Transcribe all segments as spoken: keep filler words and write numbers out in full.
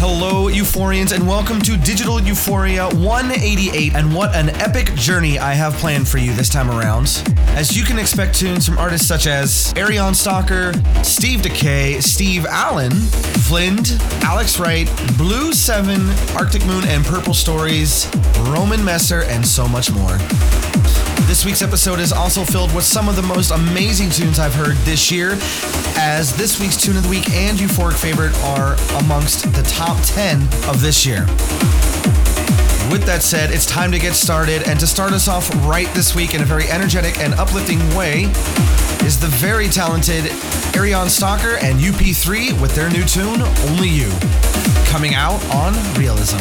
Hello, Euphorians, and welcome to Digital Euphoria one eighty-eight, and what an epic journey I have planned for you this time around. As you can expect, tunes from artists such as Arianne Stalker, Steve Decay, Steve Allen, Vlind, Alex Wright, Blue seven, Arctic Moon and Purple Stories, Roman Messer, and so much more. This week's episode is also filled with some of the most amazing tunes I've heard this year, as this week's Tune of the Week and Euphoric Favorite are amongst the top ten of this year. With that said, it's time to get started, and to start us off right this week in a very energetic and uplifting way is the very talented Arianne Stalker and U P three with their new tune, Only You, coming out on Realism.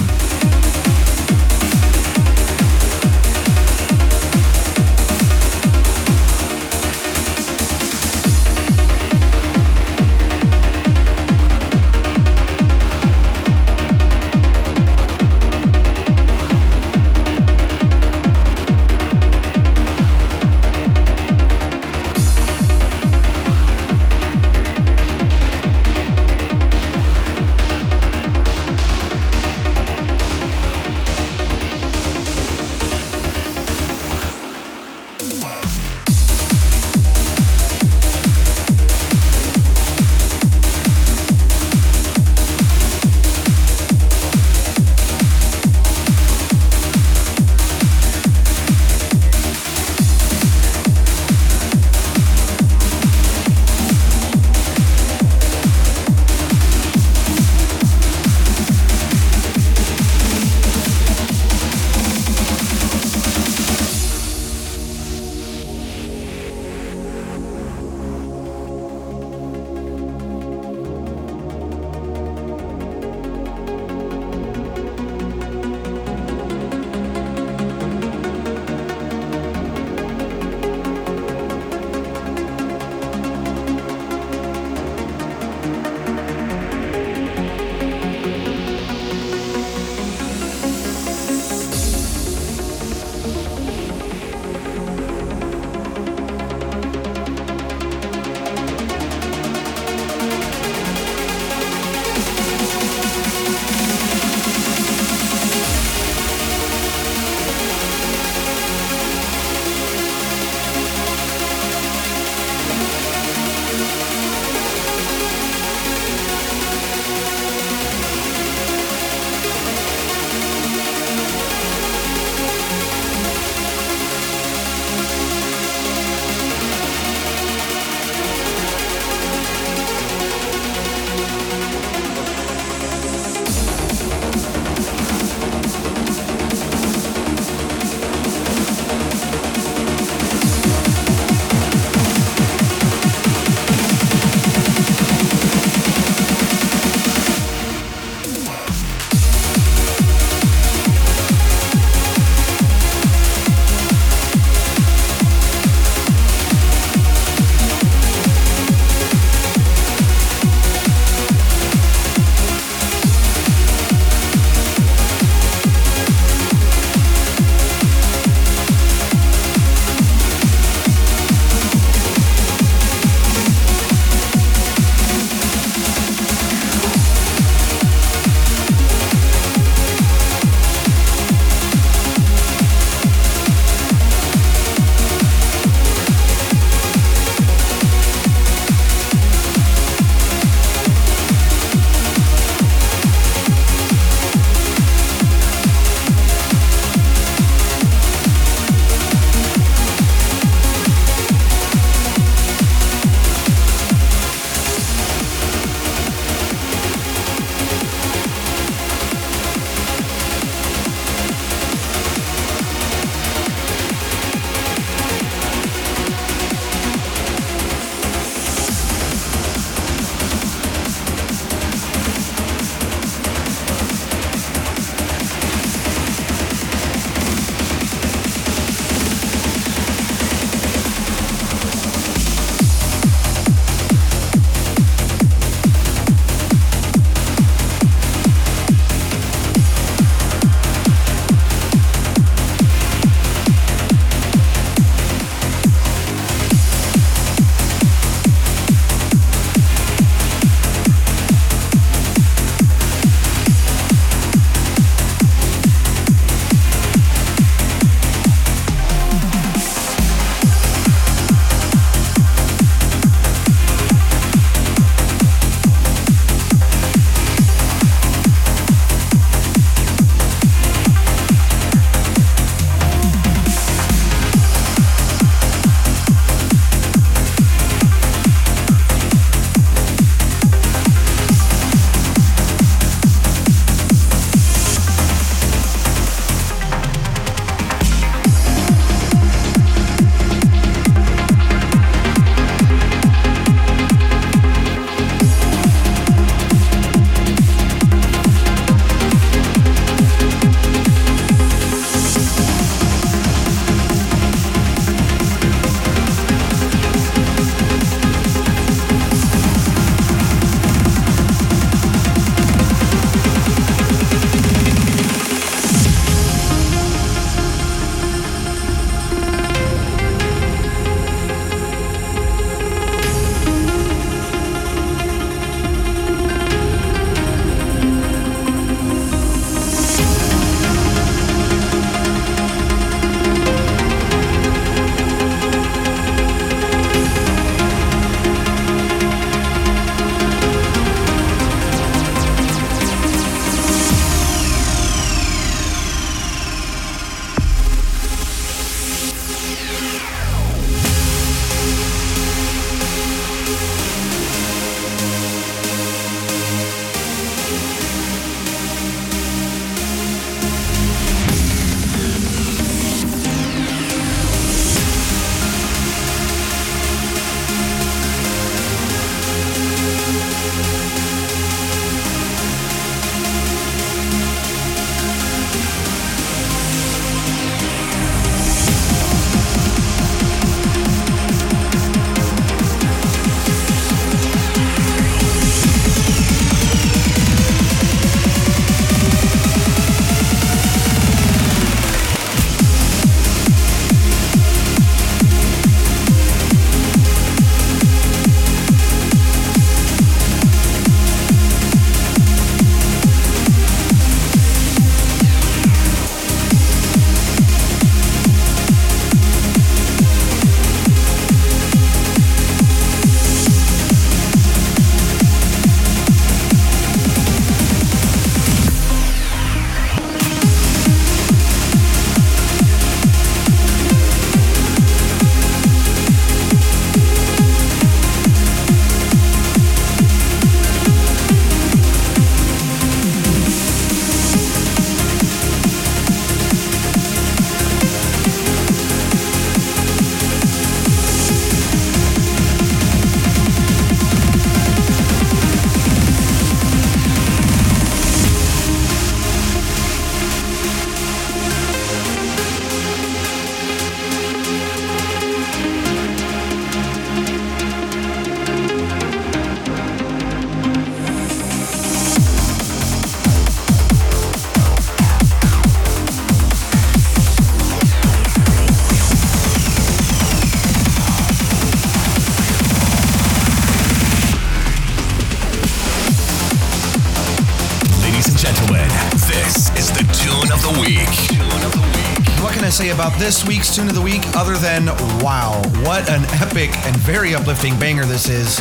say about this week's Tune of the Week other than, wow, what an epic and very uplifting banger this is.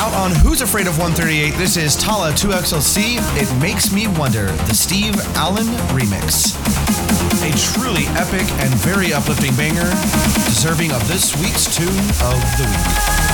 Out on Who's Afraid of one thirty-eight, this is Tala two X L C, It Makes Me Wonder, the Steve Allen remix. A truly epic and very uplifting banger, deserving of this week's Tune of the Week.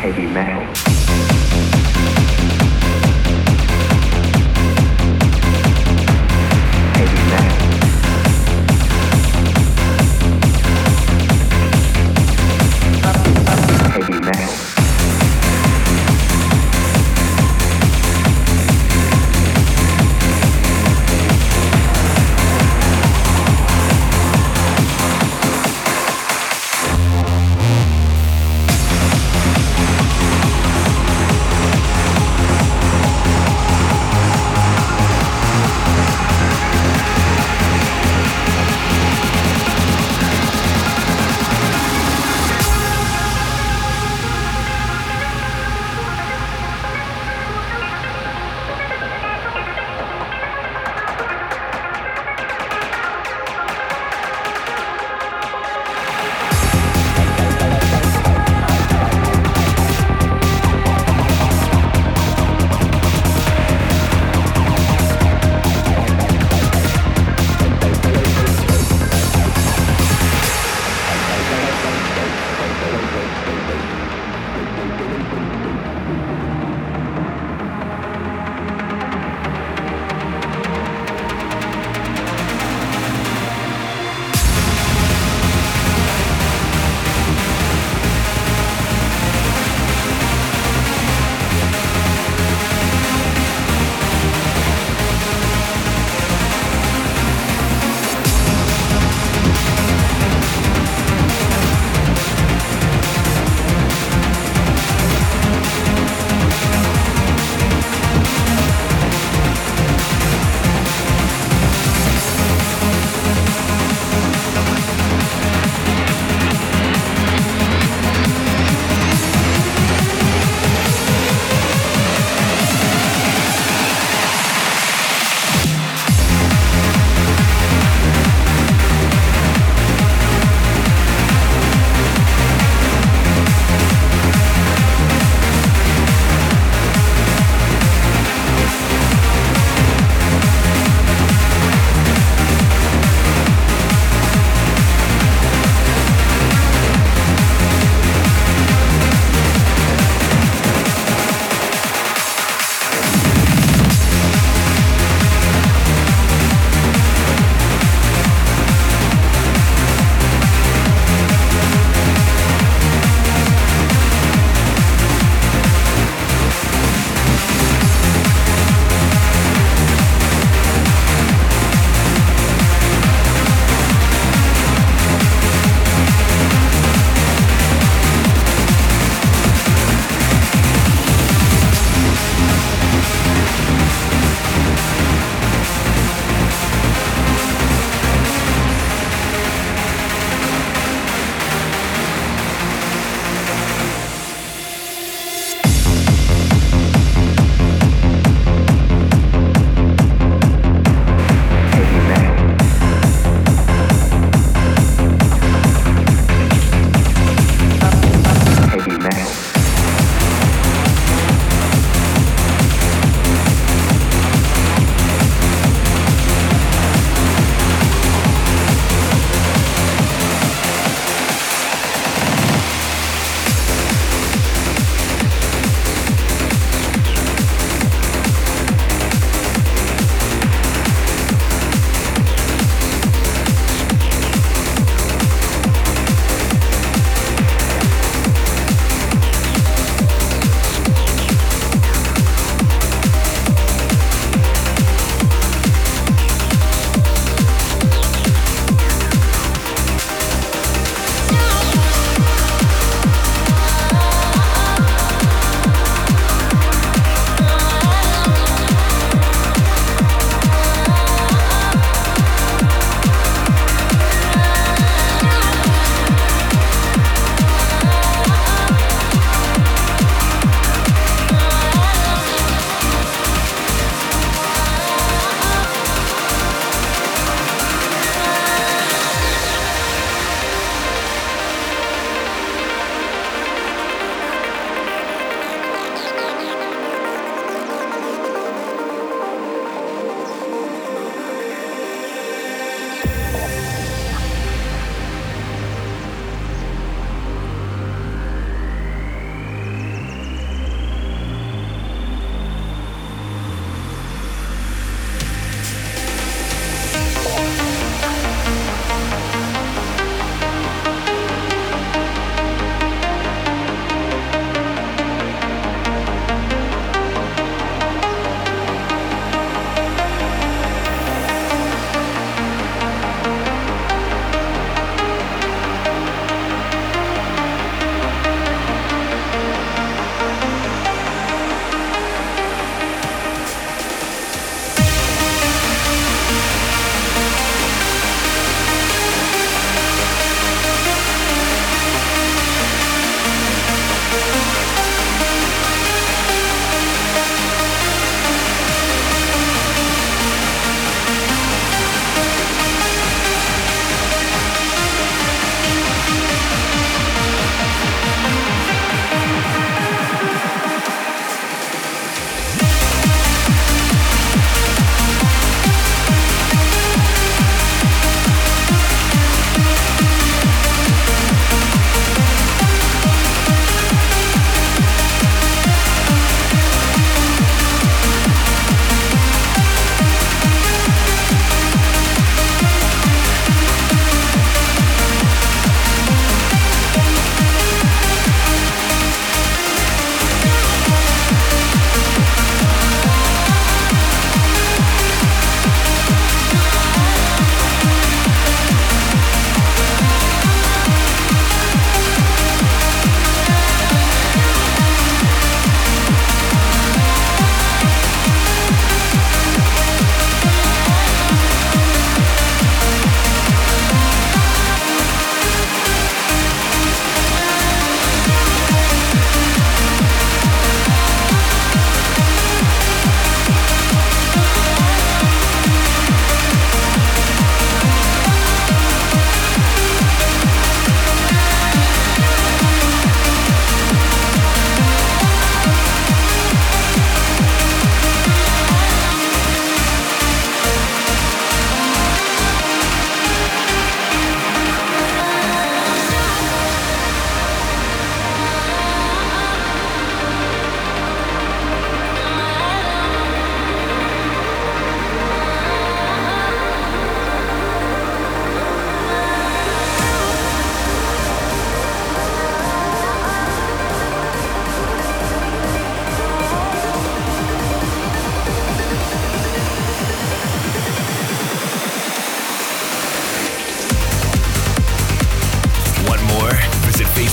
Heavy metal. Heavy metal.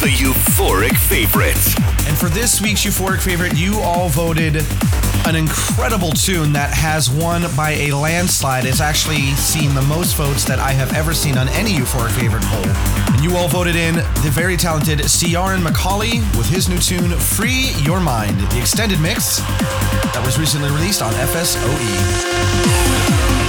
the Euphoric Favorites. And for this week's Euphoric Favorite, you all voted an incredible tune that has won by a landslide. It's actually seen the most votes that I have ever seen on any Euphoric Favorite poll. And you all voted in the very talented Ciaran McCauley with his new tune, Free Your Mind, the extended mix that was recently released on F S O E.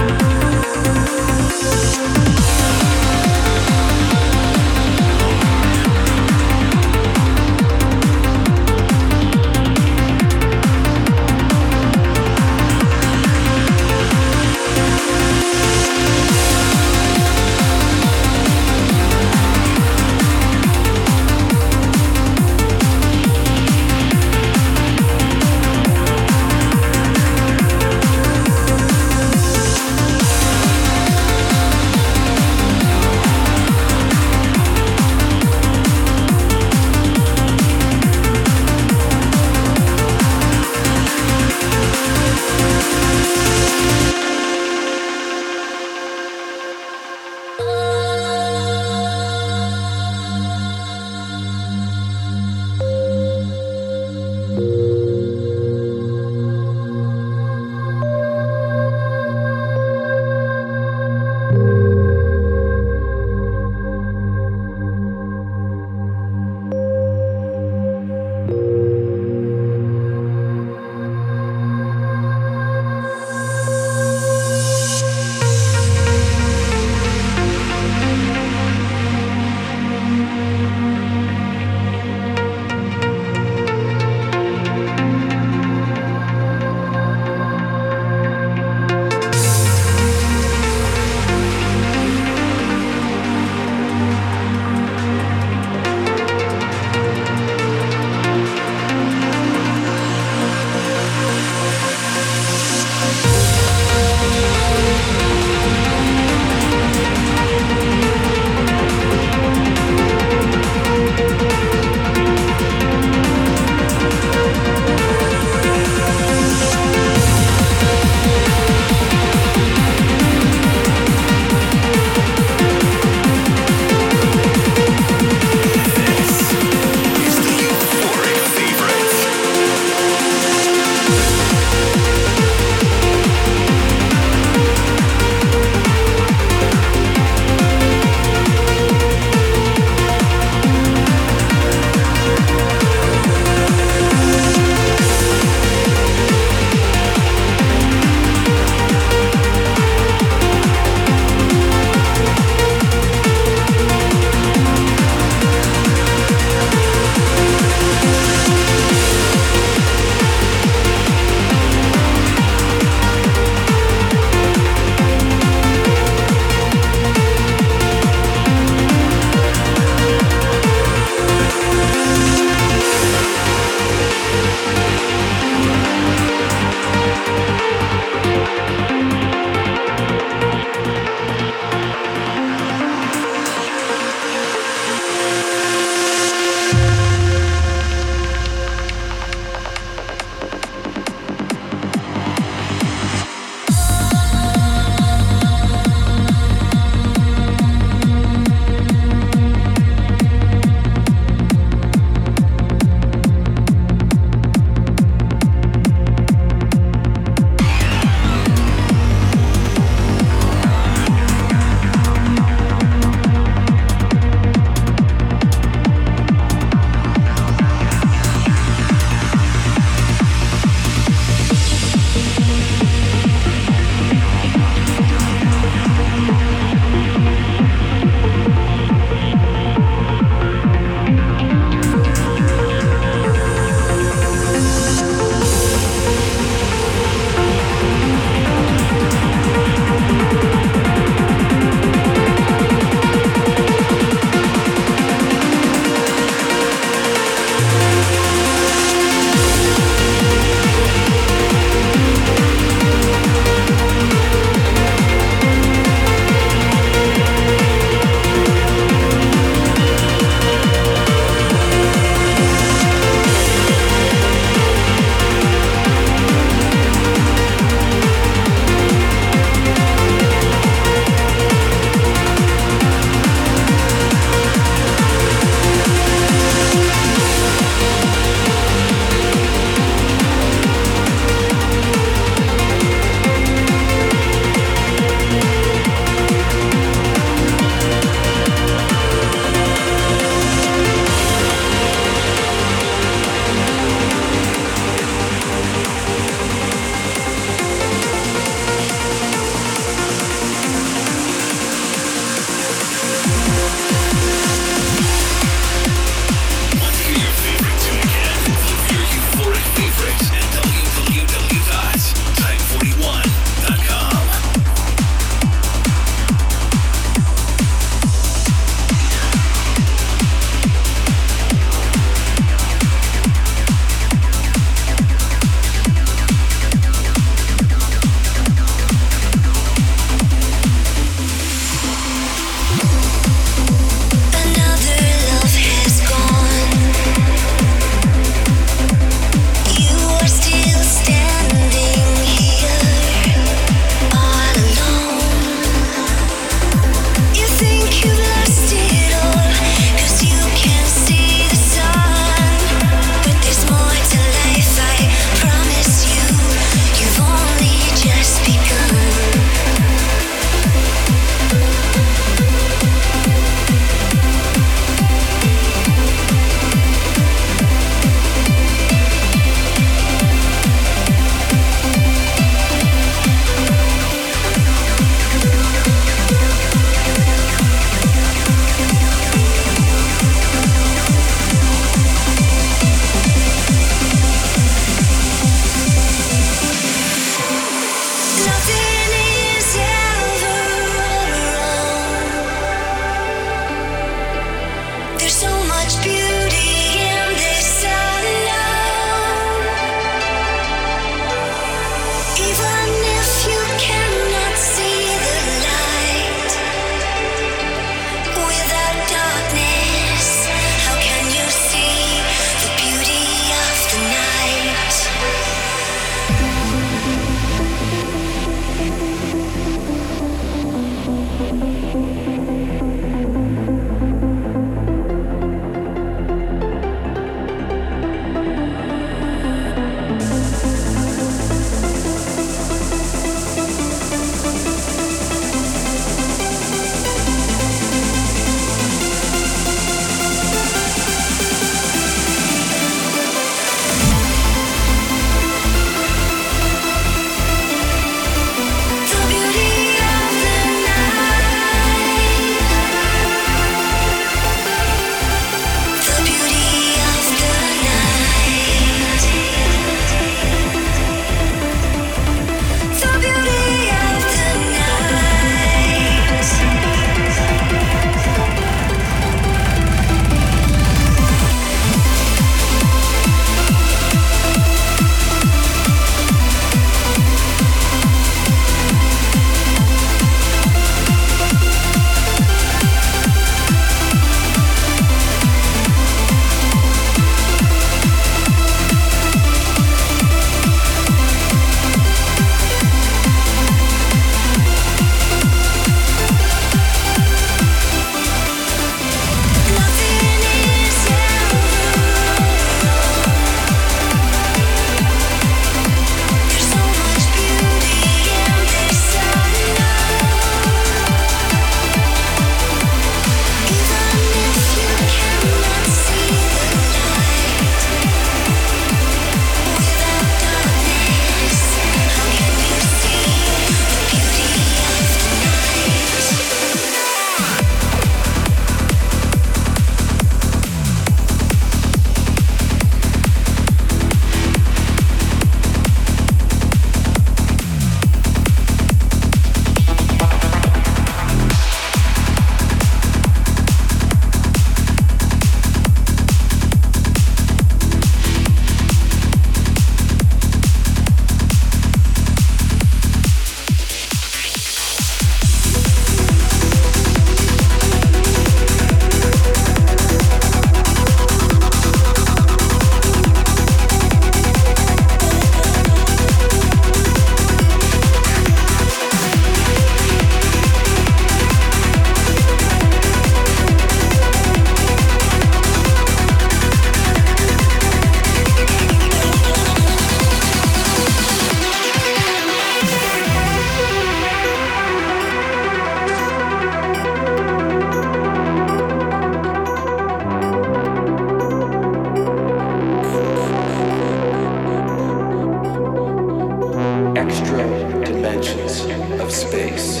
extra dimensions of space.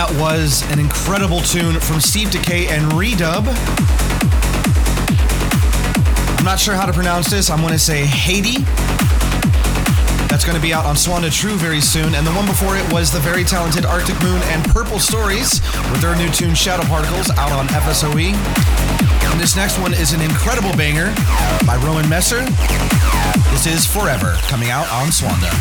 that was an incredible tune from Steve Decay and Redub. I'm not sure how to pronounce this. I'm going to say Haiti. That's going to be out on Swanda True very soon. And the one before it was the very talented Arctic Moon and Purple Stories with their new tune Shadow Particles out on F S O E. And this next one is an incredible banger by Roman Messer. This is Forever, coming out on Swanda.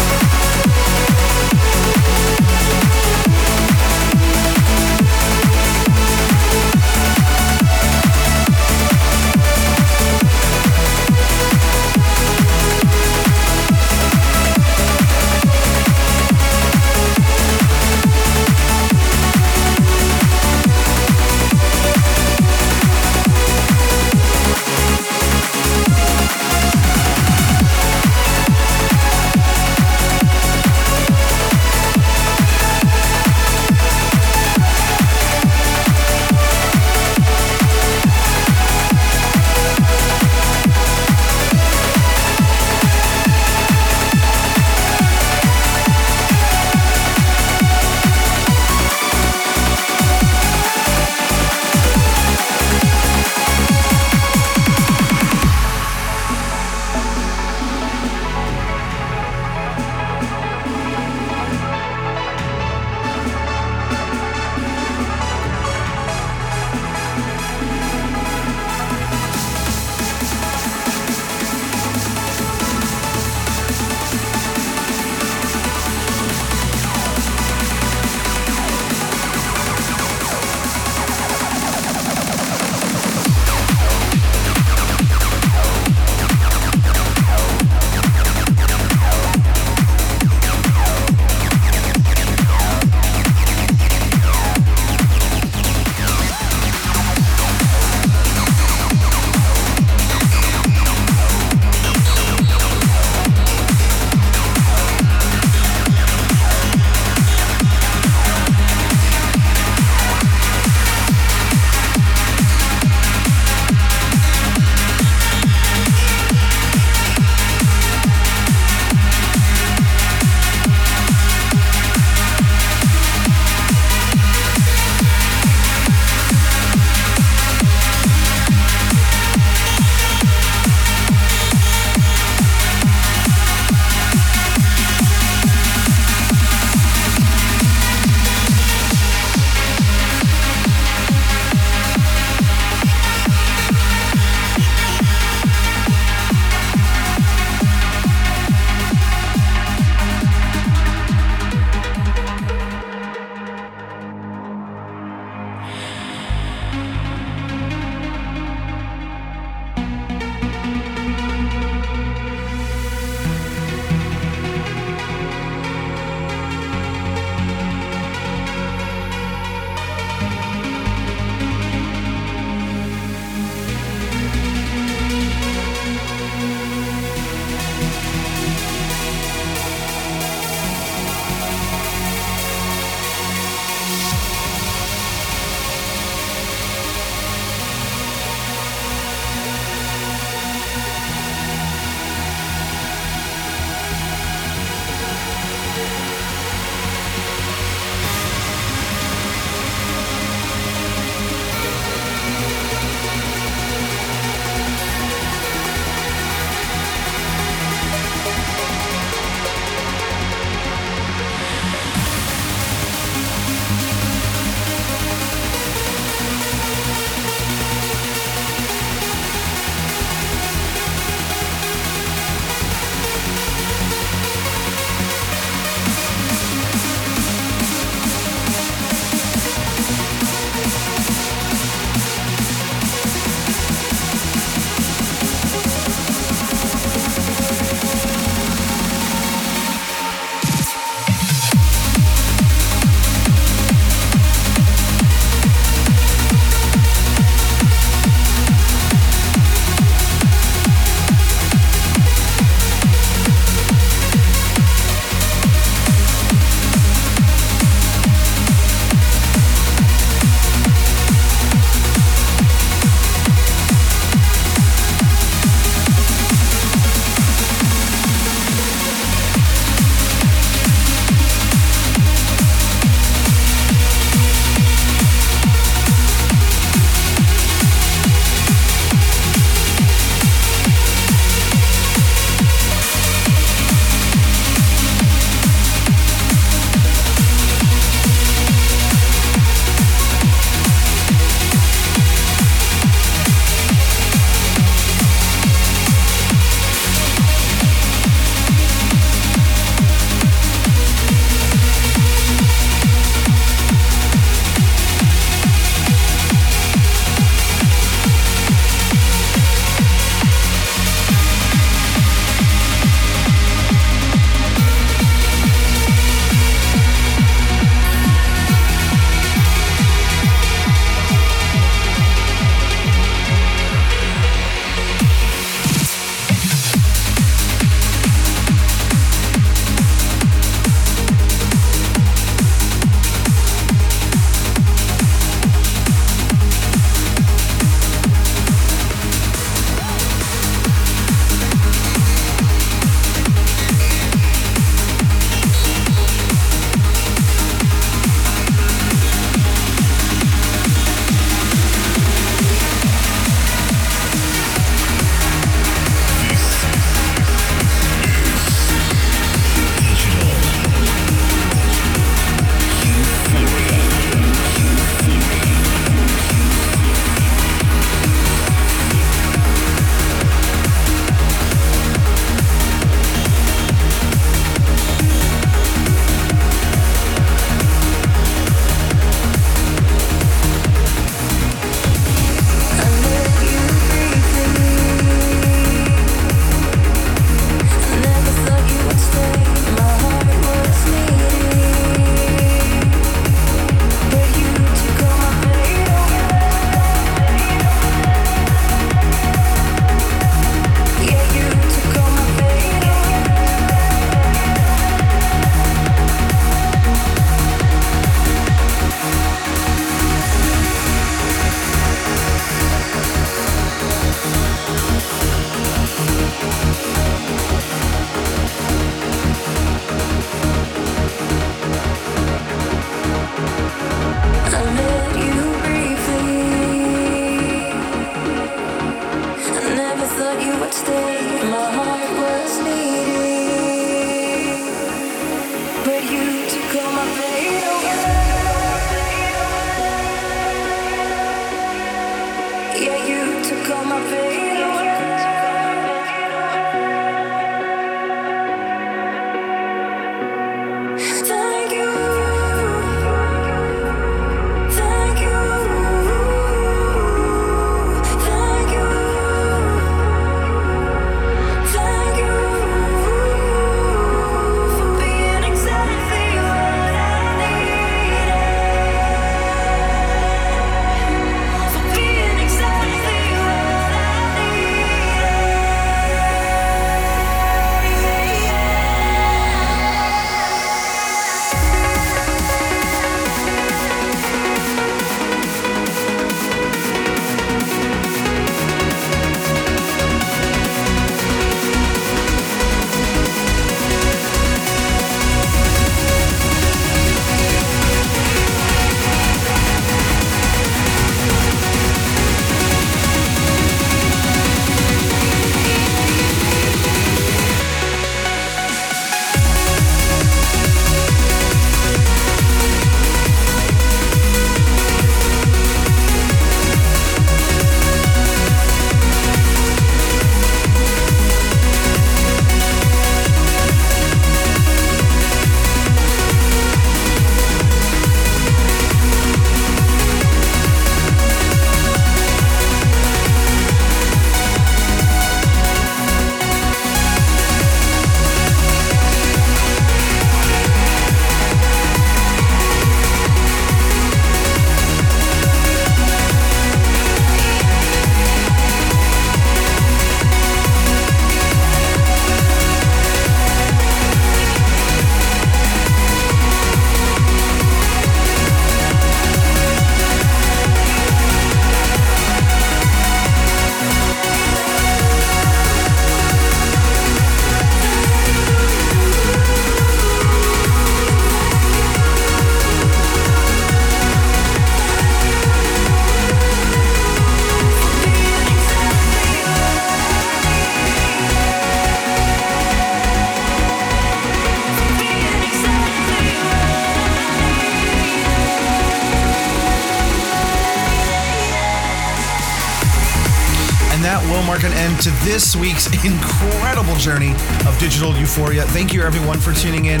an end to this week's incredible journey of Digital Euphoria. Thank you, everyone, for tuning in.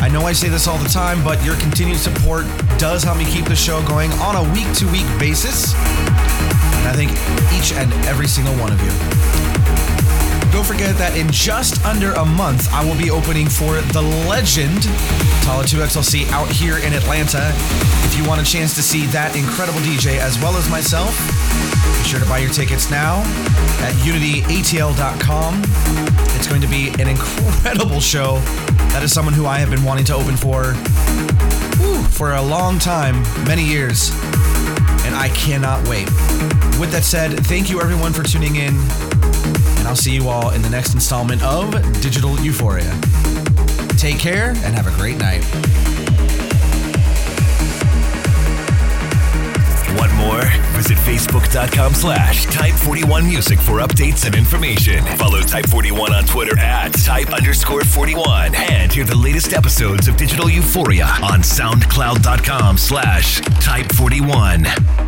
I know I say this all the time, but your continued support does help me keep the show going on a week-to-week basis. And I thank each and every single one of you. Don't forget that in just under a month, I will be opening for the legend Tala two X L C out here in Atlanta. If you want a chance to see that incredible D J as well as myself, be sure to buy your tickets now at unity A T L dot com. It's going to be an incredible show. That is someone who I have been wanting to open for whew, for a long time, many years, and I cannot wait. With that said, thank you everyone for tuning in, and I'll see you all in the next installment of Digital Euphoria. Take care and have a great night. Want more? Visit facebook.com slash type41 music for updates and information. Follow Type forty-one on Twitter at type underscore 41 and hear the latest episodes of Digital Euphoria on soundcloud.com slash type41.